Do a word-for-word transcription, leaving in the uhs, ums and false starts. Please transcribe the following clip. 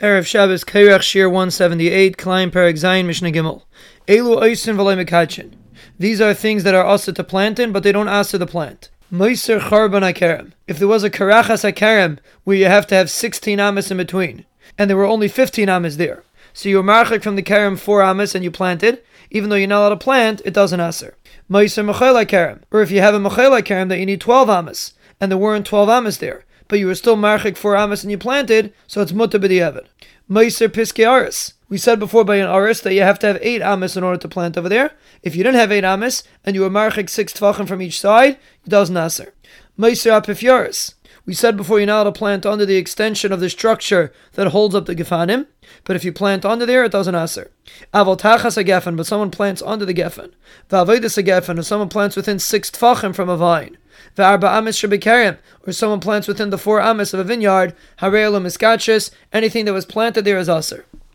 Arev Shabbos, Kayrech Shir one seventy-eight, Klein Paragzayin, Mishnegimel. Elu Oisin Valaim Kachin. These are things that are asa to plant in, but they don't asa to plant. Meiser HaKerem. If there was a Karachas HaKerem, where you have to have sixteen Amis in between, and there were only fifteen Amis there, so you're marchik from the Kerem four Amis and you planted, even though you're not allowed to plant, it doesn't aser. Meiser Machol HaKerem. Or if you have a Machol HaKerem that you need twelve Amis, and there weren't twelve Amis there, but you were still marchik four Amis and you planted, so it's mutter b'diavad. Meiser piski aris. We said before by an aris that you have to have eight Amis in order to plant over there. If you didn't have eight Amis and you were marchik six tvachim from each side, it doesn't aser. Meiser apifyaris. We said before you're not allowed to plant under the extension of the structure that holds up the gefanim, but if you plant under there, it doesn't aser. Avotachas a gefen, but someone plants under the gefen. Vavedas a gefen, or someone plants within six tvachim from a vine. The Arba Amis should be carried, or someone plants within the four Amis of a vineyard. Hara Lumiscatus, anything that was planted there is aser.